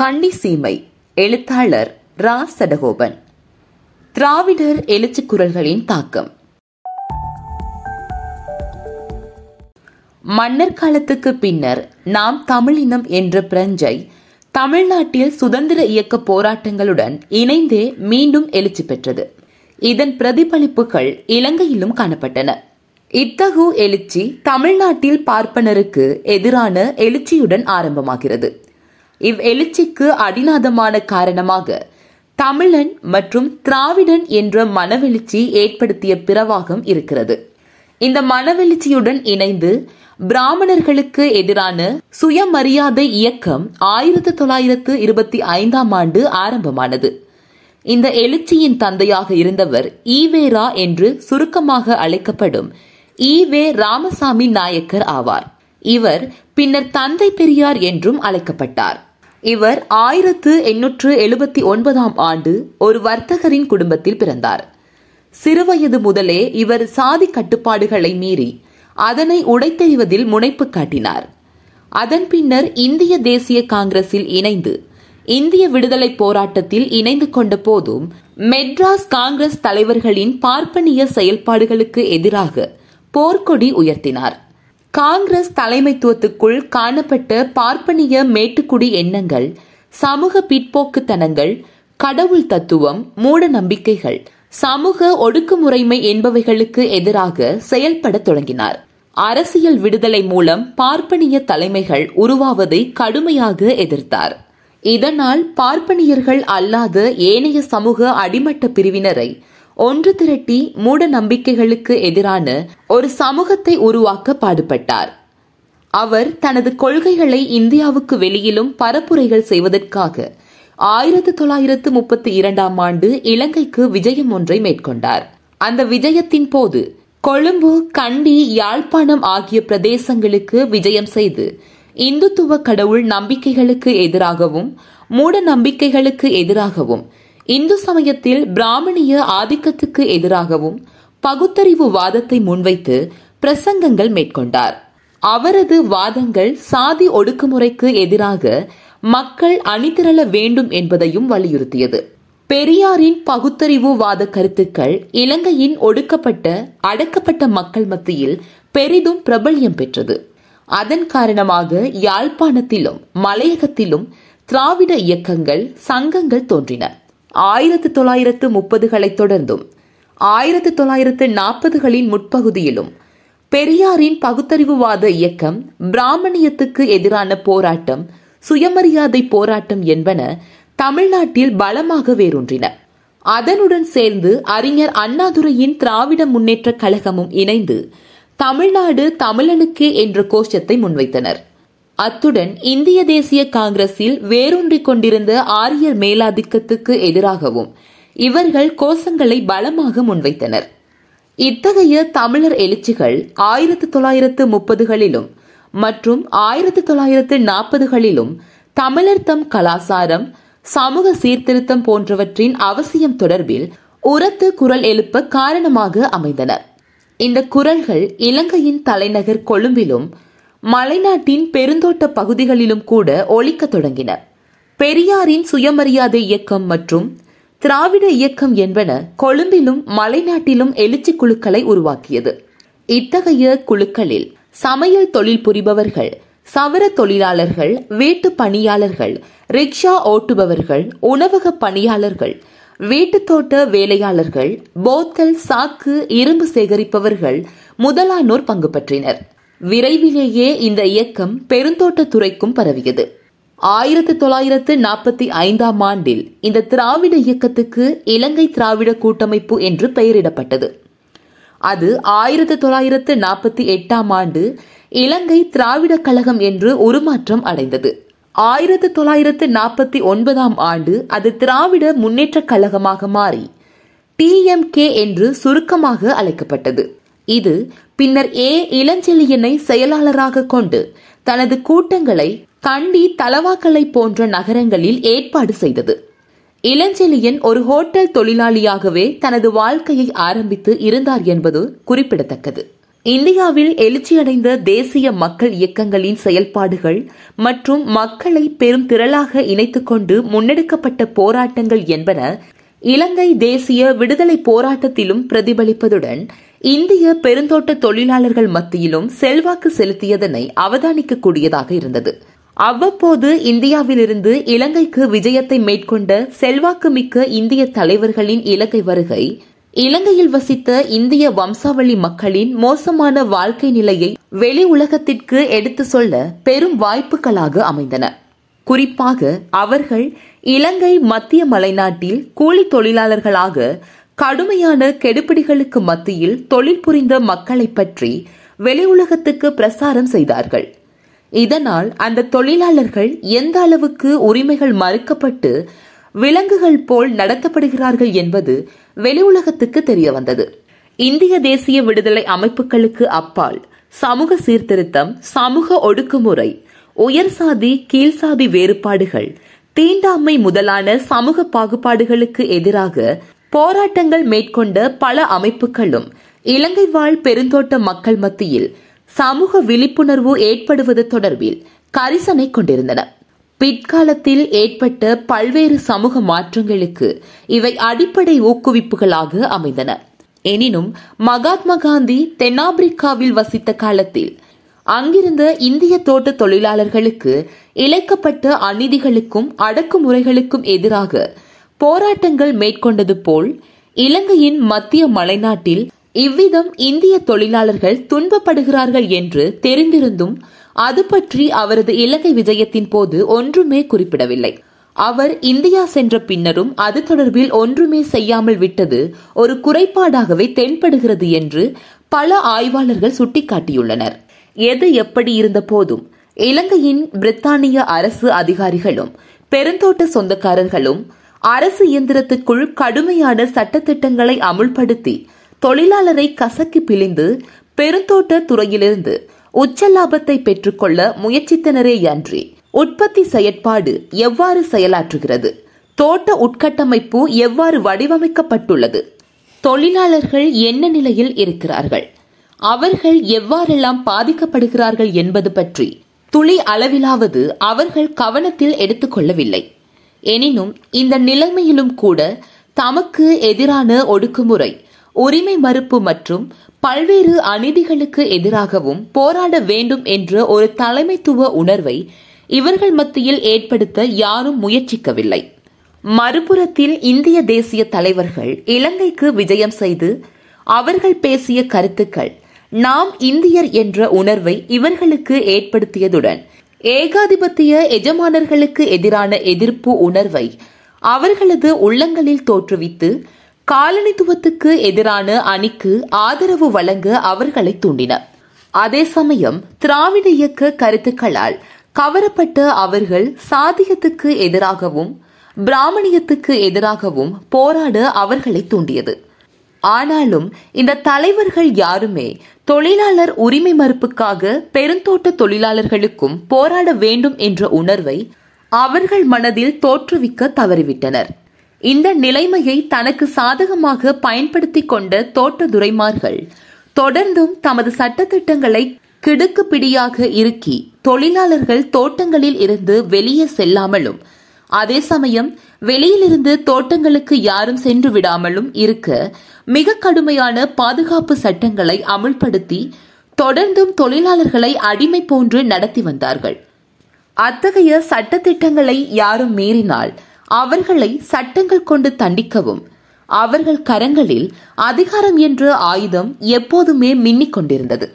கண்டி சீமை. எழுத்தாளர் இரா.சடகோபன். திராவிடர் எழுச்சி குரல்களின் தாக்கம். மன்னர் காலத்துக்கு பின்னர் நாம் தமிழினம் என்ற பிரஞ்சை தமிழ்நாட்டில் சுதந்திர இயக்க போராட்டங்களுடன் இணைந்தே மீண்டும் எழுச்சி பெற்றது. இதன் பிரதிபலிப்புகள் இலங்கையிலும் காணப்பட்டன. இத்தகு எழுச்சி தமிழ்நாட்டில் பார்ப்பனருக்கு எதிரான எழுச்சியுடன் ஆரம்பமாகிறது. இவ் எழுச்சிக்கு அடிநாதமான காரணமாக தமிழன் மற்றும் திராவிடன் என்ற மனவெழுச்சி ஏற்படுத்திய பிரவாகம் இருக்கிறது. இந்த மனவெழுச்சியுடன் இணைந்து பிராமணர்களுக்கு எதிரான சுயமரியாதை இயக்கம் 1925 ஆரம்பமானது. இந்த எழுச்சியின் தந்தையாக இருந்தவர் ஈ.வே.ரா. என்று சுருக்கமாக அழைக்கப்படும் ஈ வே ராமசாமி நாயக்கர் ஆவார். இவர் பின்னர் தந்தை பெரியார் என்றும் அழைக்கப்பட்டார். இவர் 1879 ஒரு வர்த்தகரின் குடும்பத்தில் பிறந்தார். சிறுவயது முதலே இவர் சாதி கட்டுப்பாடுகளை மீறி அதனை உடைத்தெறிவதில் முனைப்பு காட்டினார். அதன் பின்னர் இந்திய தேசிய காங்கிரஸில் இணைந்து இந்திய விடுதலை போராட்டத்தில் இணைந்து கொண்ட போதும் மெட்ராஸ் காங்கிரஸ் தலைவர்களின் பார்ப்பனிய செயல்பாடுகளுக்கு எதிராக போர்க்கொடி உயர்த்தினார். காங்கிரஸ் தலைமைத்துவத்துக்குள் காணப்பட்ட பார்ப்பனிய மேட்டுக்குடி எண்ணங்கள், சமூக பிற்போக்குத்தனங்கள், கடவுள் தத்துவம், மூட நம்பிக்கைகள், சமூக ஒடுக்குமுறைமை என்பவைகளுக்கு எதிராக செயல்பட தொடங்கினார். அரசியல் விடுதலை மூலம் பார்ப்பனிய தலைமைகள் உருவாவதை கடுமையாக எதிர்த்தார். இதனால் பார்ப்பனியர்கள் அல்லாத ஏனைய சமூக அடிமட்ட பிரிவினரை ஒன்று திரட்டி மூட நம்பிக்கைகளுக்கு எதிரான ஒரு சமூகத்தை உருவாக்க பாடுபட்டார். அவர் தனது கொள்கைகளை இந்தியாவுக்கு வெளியிலும் பரப்புரைகள் செய்வதற்காக 1932 இலங்கைக்கு விஜயம் ஒன்றை மேற்கொண்டார். அந்த விஜயத்தின் போது கொழும்பு, கண்டி, யாழ்ப்பாணம் ஆகிய பிரதேசங்களுக்கு விஜயம் செய்து இந்துத்துவ கடவுள் நம்பிக்கைகளுக்கு எதிராகவும் மூட நம்பிக்கைகளுக்கு எதிராகவும் இந்து சமயத்தில் பிராமணிய ஆதிக்கத்துக்கு எதிராகவும் பகுத்தறிவு வாதத்தை முன்வைத்து பிரசங்கங்கள் மேற்கொண்டார். அவரது வாதங்கள் சாதி ஒடுக்குமுறைக்கு எதிராக மக்கள் அணிதிரள வேண்டும் என்பதையும் வலியுறுத்தியது. பெரியாரின் பகுத்தறிவு வாத கருத்துக்கள் இலங்கையின் ஒடுக்கப்பட்ட அடக்கப்பட்ட மக்கள் மத்தியில் பெரிதும் பிரபல்யம் பெற்றது. அதன் காரணமாக யாழ்ப்பாணத்திலும் மலையகத்திலும் திராவிட இயக்கங்கள், சங்கங்கள் தோன்றின. 1930 தொடர்ந்தும் 1940 முற்பகுதியிலும் பெரியாரின் பகுத்தறிவுவாத இயக்கம், பிராமணியத்துக்கு எதிரான போராட்டம், சுயமரியாதை போராட்டம் என்பன தமிழ்நாட்டில் பலமாக வேரூன்றின. அதனுடன் சேர்ந்து அறிஞர் அண்ணாதுரையின் திராவிட முன்னேற்ற கழகமும் இணைந்து தமிழ்நாடு தமிழனுக்கே என்ற கோஷத்தை முன்வைத்தனர். அத்துடன் இந்திய தேசிய காங்கிரஸில் வேரூன்றிக் கொண்டிருந்த ஆரியர் மேலாதிக்கத்துக்கு எதிராகவும் இவர்கள் கோஷங்களை பலமாக முன்வைத்தனர். இத்தகைய தமிழர் எழுச்சிகள் 1930 மற்றும் 1940 தமிழர் தம் கலாசாரம், சமூக சீர்திருத்தம் போன்றவற்றின் அவசியம் தொடர்பில் உரத்து குரல் எழுப்ப காரணமாக அமைந்தனர். இந்த குரல்கள் இலங்கையின் தலைநகர் கொழும்பிலும் மலைநாட்டின் பெருந்தோட்ட பகுதிகளிலும் கூட ஒலிக்க தொடங்கின. பெரியாரின் சுயமரியாதை இயக்கம் மற்றும் திராவிட இயக்கம் என்பன கொழும்பிலும் மலைநாட்டிலும் எழுச்சி குழுக்களை உருவாக்கியது. இத்தகைய குழுக்களில் சமையல் தொழில் புரிபவர்கள், சவர தொழிலாளர்கள், வீட்டு பணியாளர்கள், ரிக்ஷா ஓட்டுபவர்கள், உணவக பணியாளர்கள், வீட்டுத்தோட்ட வேலையாளர்கள், போத்தல், சாக்கு, இரும்பு சேகரிப்பவர்கள் முதலானோர் பங்கு பற்றினர். விரைவிலேயே இந்த இயக்கம் பெருந்தோட்டத்துறைக்கும் பரவியது. 1945 இந்த திராவிட இயக்கத்துக்கு இலங்கை திராவிட கூட்டமைப்பு என்று பெயரிடப்பட்டது. அது 1948 இலங்கை திராவிட கழகம் என்று உருமாற்றம் அடைந்தது. 1949 அது திராவிட முன்னேற்ற கழகமாக மாறி TMK என்று சுருக்கமாக அழைக்கப்பட்டது. இது பின்னர் ஏ இளஞ்செலியனை செயலாளராக கொண்டு தனது கூட்டங்களை கண்டி, தலவாக்கலை போன்ற நகரங்களில் ஏற்பாடு செய்தது. இளஞ்செலியன் ஒரு ஹோட்டல் தொழிலாளியாகவே தனது வாழ்க்கையை ஆரம்பித்து இருந்தார் என்பது குறிப்பிடத்தக்கது. இந்தியாவில் எழுச்சியடைந்த தேசிய மக்கள் இயக்கங்களின் செயல்பாடுகள் மற்றும் மக்களை பெரும் திரளாக இணைத்துக் கொண்டு முன்னெடுக்கப்பட்ட போராட்டங்கள் என்பன இலங்கை தேசிய விடுதலை போராட்டத்திலும் பிரதிபலிப்பதுடன் இந்திய பெருந்தோட்ட தொழிலாளர்கள் மத்தியிலும் செல்வாக்கு செலுத்தியதனை அவதானிக்கக்கூடியதாக இருந்தது. அவ்வப்போது இந்தியாவிலிருந்து இலங்கைக்கு விஜயத்தை மேற்கொண்ட செல்வாக்குமிக்க இந்திய தலைவர்களின் இலங்கை வருகை இலங்கையில் வசித்த இந்திய வம்சாவளி மக்களின் மோசமான வாழ்க்கை நிலையை வெளி உலகத்திற்கு எடுத்து சொல்ல பெரும் வாய்ப்புகளாக அமைந்தன. குறிப்பாக அவர்கள் இலங்கை மத்திய மலைநாட்டில் கூலி தொழிலாளர்களாக கடுமையான கெடுபிடிகளுக்கு மத்தியில் தொழில் புரிந்த மக்களை பற்றி வெளி உலகத்துக்கு பிரசாரம் செய்தார்கள். இதனால் அந்த தொழிலாளர்கள் எந்த அளவுக்கு உரிமைகள் மறுக்கப்பட்டு விலங்குகள் போல் நடத்தப்படுகிறார்கள் என்பது வெளி உலகத்துக்கு தெரிய வந்தது. இந்திய தேசிய விடுதலை அமைப்புகளுக்கு அப்பால் சமூக சீர்திருத்தம், சமூக ஒடுக்குமுறை, உயர் சாதி கீழ்சாதி வேறுபாடுகள், தீண்டாமை முதலான சமூக பாகுபாடுகளுக்கு எதிராக போராட்டங்கள் மேற்கொண்ட பல அமைப்புகளும் இலங்கை வாழ் பெருந்தோட்ட மக்கள் மத்தியில் சமூக விழிப்புணர்வு ஏற்படுவது தொடர்பில் கரிசனை கொண்டிருந்தன. பிற்காலத்தில் ஏற்பட்ட பல்வேறு சமூக மாற்றங்களுக்கு இவை அடிப்படை ஊக்குவிப்புகளாக அமைந்தன. எனினும் மகாத்மா காந்தி தென்னாப்பிரிக்காவில் வசித்த காலத்தில் அங்கிருந்த இந்திய தோட்ட தொழிலாளர்களுக்கு இழைக்கப்பட்ட அநீதிகளுக்கும் அடக்குமுறைகளுக்கும் எதிராக போராட்டங்கள் மேற்கொண்டது போல் இலங்கையின் மத்திய மலைநாட்டில் இவ்விதம் இந்திய தொழிலாளர்கள் துன்பப்படுகிறார்கள் என்று தெரிந்திருந்தும் அது பற்றி அவரது இலங்கை விஜயத்தின் போது ஒன்றுமே குறிப்பிடவில்லை. அவர் இந்தியா சென்ற பின்னரும் அது தொடர்பில் ஒன்றுமே செய்யாமல் விட்டது ஒரு குறைபாடாகவே தென்படுகிறது என்று பல ஆய்வாளர்கள் சுட்டிக்காட்டியுள்ளனர். எது எப்படி இருந்த போதும் இலங்கையின் பிரித்தானிய அரசு அதிகாரிகளும் பெருந்தோட்ட சொந்தக்காரர்களும் அரசு இயந்திரத்துக்குள் கடுமையான சட்டத்திட்டங்களை அமுல்படுத்தி தொழிலாளரை கசக்கி பிழிந்து பெருந்தோட்ட துறையிலிருந்து உச்ச லாபத்தை பெற்றுக்கொள்ள முயற்சித்தனரேயன்றி உற்பத்தி செயற்பாடு எவ்வாறு செயலாற்றுகிறது, தோட்ட உட்கட்டமைப்பு எவ்வாறு வடிவமைக்கப்பட்டுள்ளது, தொழிலாளர்கள் என்ன நிலையில் இருக்கிறார்கள், அவர்கள் எவ்வாறெல்லாம் பாதிக்கப்படுகிறார்கள் என்பது பற்றி துளி அளவிலாவது அவர்கள் கவனத்தில் எடுத்துக்கொள்ளவில்லை. எனினும் இந்த நிலைமையிலும் கூட தமக்கு எதிரான ஒடுக்குமுறை, உரிமை மறுப்பு மற்றும் பல்வேறு அநீதிகளுக்கு எதிராகவும் போராட வேண்டும் என்ற ஒரு தலைமைத்துவ உணர்வை இவர்கள் மத்தியில் ஏற்படுத்த யாரும் முயற்சிக்கவில்லை. மறுபுறத்தில் இந்திய தேசிய தலைவர்கள் இலங்கைக்கு விஜயம் செய்து அவர்கள் பேசிய கருத்துக்கள் நாம் இந்தியர் என்ற உணர்வை இவர்களுக்கு ஏற்படுத்தியதுடன் ஏகாதிபத்திய எஜமானர்களுக்கு எதிரான எதிர்ப்பு உணர்வை அவர்களது உள்ளங்களில் தோற்றுவித்து காலனித்துவத்துக்கு எதிரான அணிக்கு ஆதரவு வழங்க அவர்களை தூண்டினர். அதே சமயம் திராவிட இயக்க கருத்துக்களால் கவரப்பட்ட அவர்கள் சாதியத்துக்கு எதிராகவும் பிராமணியத்துக்கு எதிராகவும் போராட அவர்களை தூண்டியது. ஆனாலும் இந்த தலைவர்கள் யாருமே தொழிலாளர் உரிமை மறுப்புக்காக பெருந்தோட்ட தொழிலாளர்களுக்கும் போராட வேண்டும் என்ற உணர்வை அவர்கள் மனதில் தோற்றுவிக்க தவறிவிட்டனர். இந்த நிலைமையை தனக்கு சாதகமாக பயன்படுத்திக் கொண்ட தோட்ட துரைமார்கள் தொடர்ந்தும் தமது சட்டத்திட்டங்களை கிடுக்குப்பிடியாக இறுக்கி தொழிலாளர்கள் தோட்டங்களில் இருந்து வெளியே செல்லாமலும் அதே சமயம் வெளியிலிருந்து தோட்டங்களுக்கு யாரும் சென்று விடாமலும் இருக்க மிக கடுமையான பாதுகாப்பு சட்டங்களை அமுல்படுத்தி தொடர்ந்தும் தொழிலாளர்களை அடிமை போன்று நடத்தி வந்தார்கள். அத்தகைய சட்டத்திட்டங்களை யாரும் மீறினால் அவர்களை சட்டங்கள் கொண்டு தண்டிக்கவும் அவர்கள் கரங்களில் அதிகாரம் என்ற ஆயுதம் எப்போதுமே மின்னிக் கொண்டிருந்தது.